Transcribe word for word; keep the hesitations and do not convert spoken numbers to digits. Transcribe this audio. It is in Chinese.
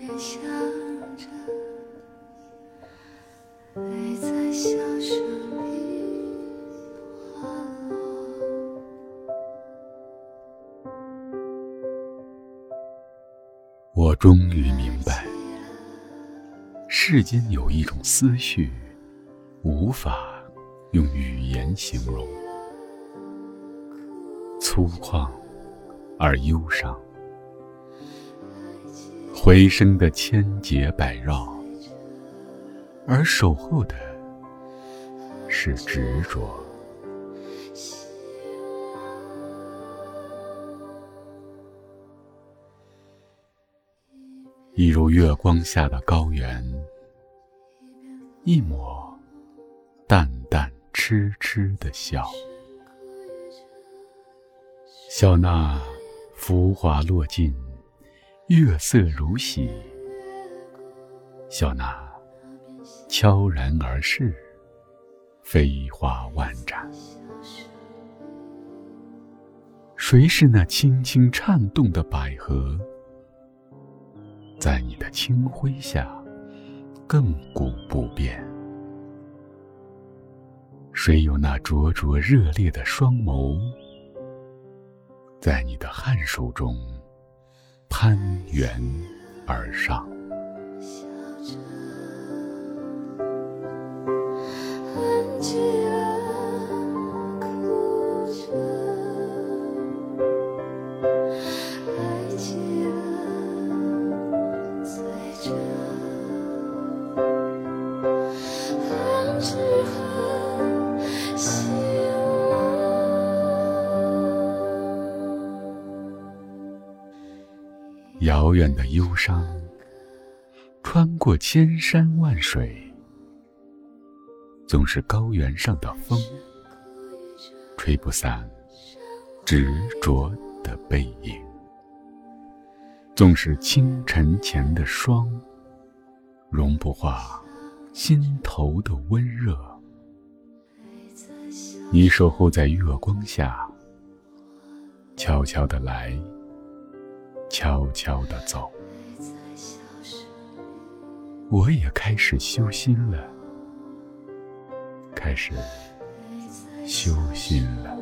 面想着爱在笑声里滑落。我终于明白，世间有一种思绪无法用语言形容，粗犷而忧伤，回声的千结百绕，而守候的是执着。一如月光下的高原，一抹淡淡痴痴的笑，笑那浮华落尽，月色如洗，笑那悄然而逝，飞花万盏。谁是那轻轻颤动的百合，在你的清辉下亘古不变？谁有那灼灼热烈的双眸，在你的颔首中攀援而上？安静了，哭着，爱极了，醉着，恨只恨希望。遥远的忧伤，穿过千山万水，总是高原上的风吹不散执着的背影，总是清晨前的霜融不化心头的温热。你守候在月光下，悄悄地来，悄悄地走。我也开始修心了，开始修心了。